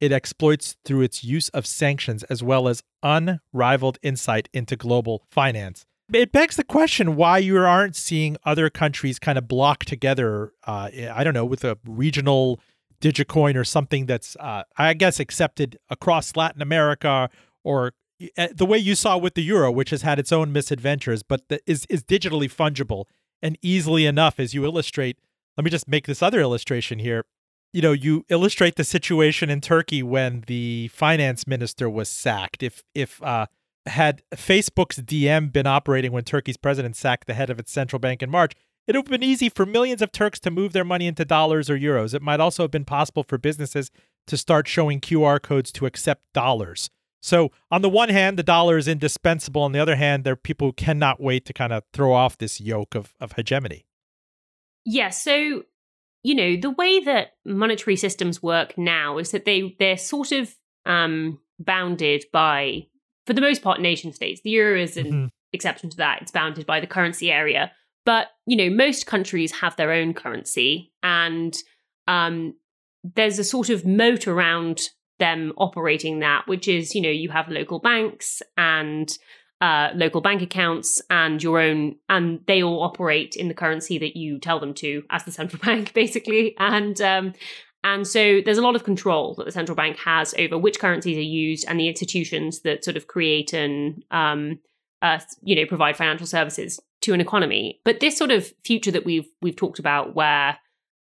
it exploits through its use of sanctions as well as unrivaled insight into global finance. It begs the question why you aren't seeing other countries kind of block together, uh, I don't know, with a regional Dogecoin or something that's, uh, I guess, accepted across Latin America, or uh, the way you saw with the euro, which has had its own misadventures, but the, is is digitally fungible and easily enough, as you illustrate. Let me just make this other illustration here. You know, you illustrate the situation in Turkey when the finance minister was sacked. If if uh, had Facebook's Diem been operating when Turkey's president sacked the head of its central bank in March, it would have been easy for millions of Turks to move their money into dollars or euros. It might also have been possible for businesses to start showing Q R codes to accept dollars. So on the one hand, the dollar is indispensable. On the other hand, there are people who cannot wait to kind of throw off this yoke of, of hegemony. Yeah, so... you know, the way that monetary systems work now is that they, they're sort of um, bounded by, for the most part, nation states. The euro is an mm-hmm. exception to that. It's bounded by the currency area. But, you know, most countries have their own currency, and um, there's a sort of moat around them operating that, which is, you know, you have local banks and uh, local bank accounts and your own, and they all operate in the currency that you tell them to as the central bank, basically. And um, and so there's a lot of control that the central bank has over which currencies are used and the institutions that sort of create and, um, uh, you know, provide financial services to an economy. But this sort of future that we've we've talked about, where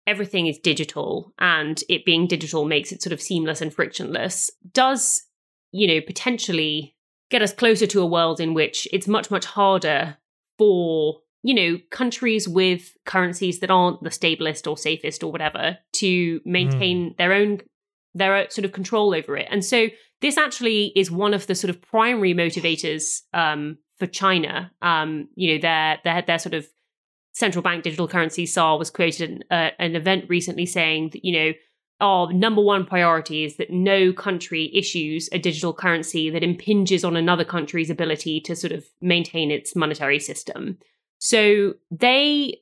everything is digital and it being digital makes it sort of seamless and frictionless, does, you know, potentially get us closer to a world in which it's much, much harder for, you know, countries with currencies that aren't the stablest or safest or whatever to maintain mm. their own, their sort of control over it. And so this actually is one of the sort of primary motivators um, for China. Um, you know, their, their, their sort of central bank digital currency, S A R, was created an, uh, an event recently saying that, you know, our number one priority is that no country issues a digital currency that impinges on another country's ability to sort of maintain its monetary system. So they,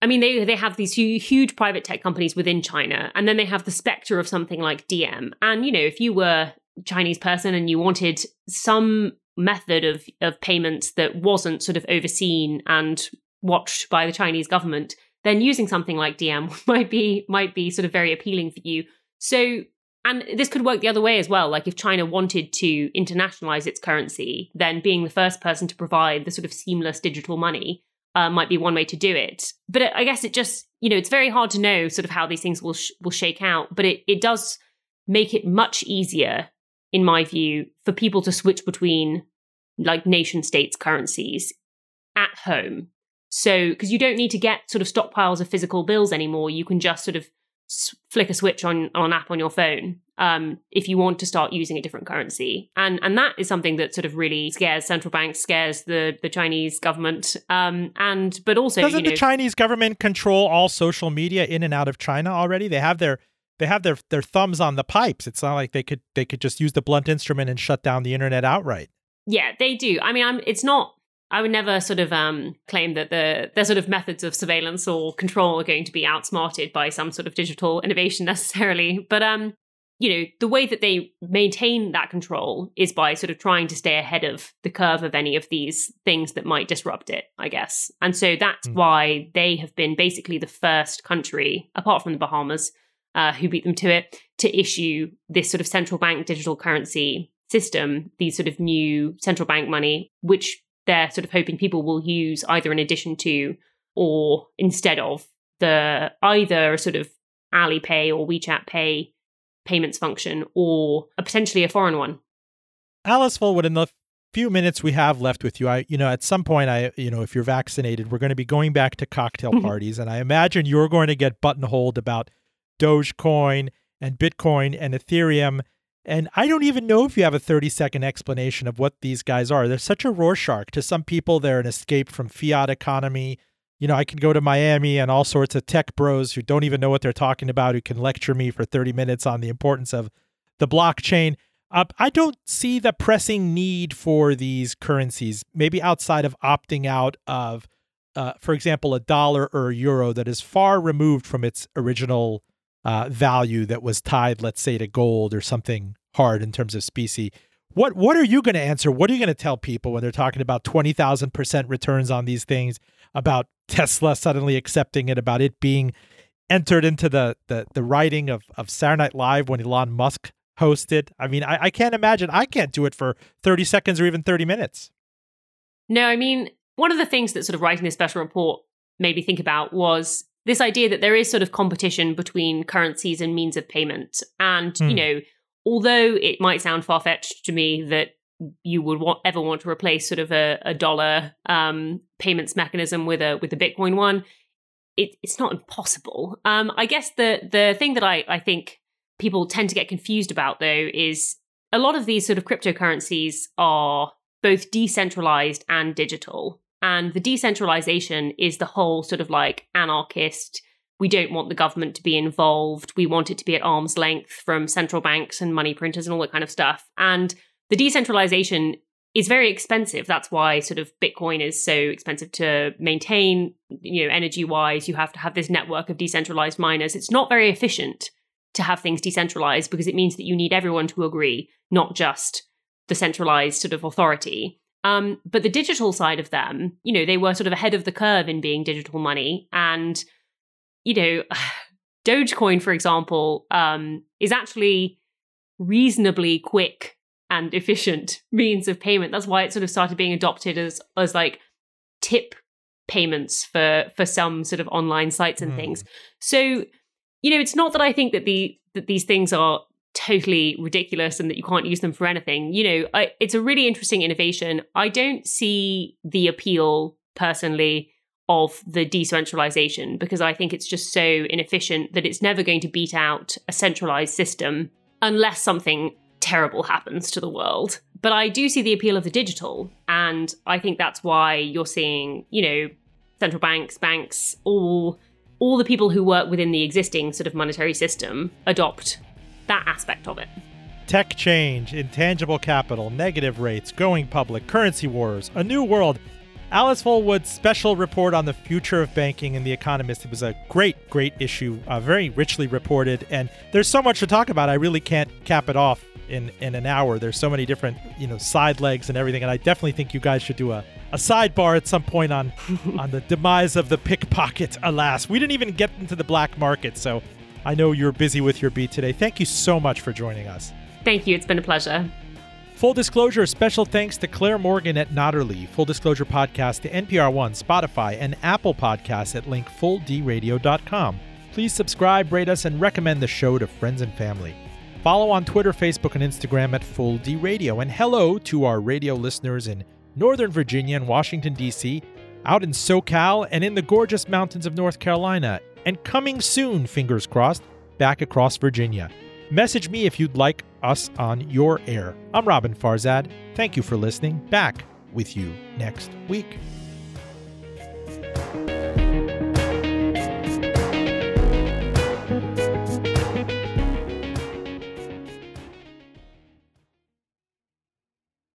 I mean, they they have these huge private tech companies within China, and then they have the specter of something like Diem. And, you know, if you were a Chinese person and you wanted some method of, of payments that wasn't sort of overseen and watched by the Chinese government, then using something like Diem might be might be sort of very appealing for you. So, and this could work the other way as well. Like if China wanted to internationalize its currency, then being the first person to provide the sort of seamless digital money uh, might be one way to do it. But it, I guess it just, you know, it's very hard to know sort of how these things will sh- will shake out. But it, it does make it much easier, in my view, for people to switch between like nation states' currencies at home. So, because you don't need to get sort of stockpiles of physical bills anymore, you can just sort of flick a switch on, on an app on your phone um, if you want to start using a different currency. And and that is something that sort of really scares central banks, scares the, the Chinese government. Um, and but also, doesn't you know, the Chinese government control all social media in and out of China already? They have their they have their their thumbs on the pipes. It's not like they could they could just use the blunt instrument and shut down the internet outright. Yeah, they do. I mean, I'm, it's not. I would never sort of um, claim that the their sort of methods of surveillance or control are going to be outsmarted by some sort of digital innovation necessarily. But, um, you know, the way that they maintain that control is by sort of trying to stay ahead of the curve of any of these things that might disrupt it, I guess. And so that's mm. why they have been basically the first country, apart from the Bahamas, uh, who beat them to it, to issue this sort of central bank digital currency system, these sort of new central bank money, which they're sort of hoping people will use either in addition to or instead of the either a sort of Alipay or WeChat Pay payments function or a potentially a foreign one. Alice Fulwood, in the few minutes we have left with you, I, you know, at some point, I, you know, if you're vaccinated, we're going to be going back to cocktail parties, and I imagine you're going to get buttonholed about Dogecoin and Bitcoin and Ethereum. And I don't even know if you have a thirty-second explanation of what these guys are. They're such a Rorschach. To some people, they're an escape from fiat economy. You know, I can go to Miami and all sorts of tech bros who don't even know what they're talking about, who can lecture me for thirty minutes on the importance of the blockchain. Uh, I don't see the pressing need for these currencies, maybe outside of opting out of, uh, for example, a dollar or a euro that is far removed from its original Uh, value that was tied, let's say, to gold or something hard in terms of specie. What what are you going to answer? What are you going to tell people when they're talking about twenty thousand percent returns on these things, about Tesla suddenly accepting it, about it being entered into the the the writing of, of Saturday Night Live when Elon Musk hosted. I mean, I, I can't imagine I can't do it for thirty seconds or even thirty minutes. No, I mean, one of the things that sort of writing this special report made me think about was this idea that there is sort of competition between currencies and means of payment. And, mm. you know, although it might sound far-fetched to me that you would want, ever want to replace sort of a, a dollar um, payments mechanism with a with a Bitcoin one, it, it's not impossible. Um, I guess the the thing that I, I think people tend to get confused about, though, is a lot of these sort of cryptocurrencies are both decentralized and digital. And the decentralization is the whole sort of like anarchist, we don't want the government to be involved, we want it to be at arm's length from central banks and money printers and all that kind of stuff. And the decentralization is very expensive. That's why sort of Bitcoin is so expensive to maintain, you know, energy-wise. You have to have this network of decentralized miners. It's not very efficient to have things decentralized because it means that you need everyone to agree, not just the centralized sort of authority. Um, but the digital side of them, you know, they were sort of ahead of the curve in being digital money. And, you know, Dogecoin, for example, um, is actually reasonably quick and efficient means of payment. That's why it sort of started being adopted as as like tip payments for, for some sort of online sites and mm. things. So, you know, it's not that I think that the that these things are totally ridiculous and that you can't use them for anything. You know, I, it's a really interesting innovation. I don't see the appeal personally of the decentralization because I think it's just so inefficient that it's never going to beat out a centralized system unless something terrible happens to the world. But I do see the appeal of the digital. And I think that's why you're seeing, you know, central banks, banks, all, all the people who work within the existing sort of monetary system adopt that aspect of it. Tech change, intangible capital, negative rates, going public, currency wars, a new world. Alice Fulwood's special report on the future of banking in The Economist. It was a great, great issue, uh, very richly reported. And there's so much to talk about. I really can't cap it off in, in an hour. There's so many different, you know, side legs and everything. And I definitely think you guys should do a, a sidebar at some point on, on the demise of the pickpocket. Alas, we didn't even get into the black market. So I know you're busy with your beat today. Thank you so much for joining us. Thank you. It's been a pleasure. Full Disclosure, special thanks to Claire Morgan at Notterly. Full Disclosure podcast to N P R One, Spotify, and Apple Podcasts at link full d radio dot com. Please subscribe, rate us, and recommend the show to friends and family. Follow on Twitter, Facebook, and Instagram at Full D Radio. And hello to our radio listeners in Northern Virginia and Washington, D C, out in SoCal, and in the gorgeous mountains of North Carolina. And coming soon, fingers crossed, back across Virginia. Message me if you'd like us on your air. I'm Robin Farzad. Thank you for listening. Back with you next week.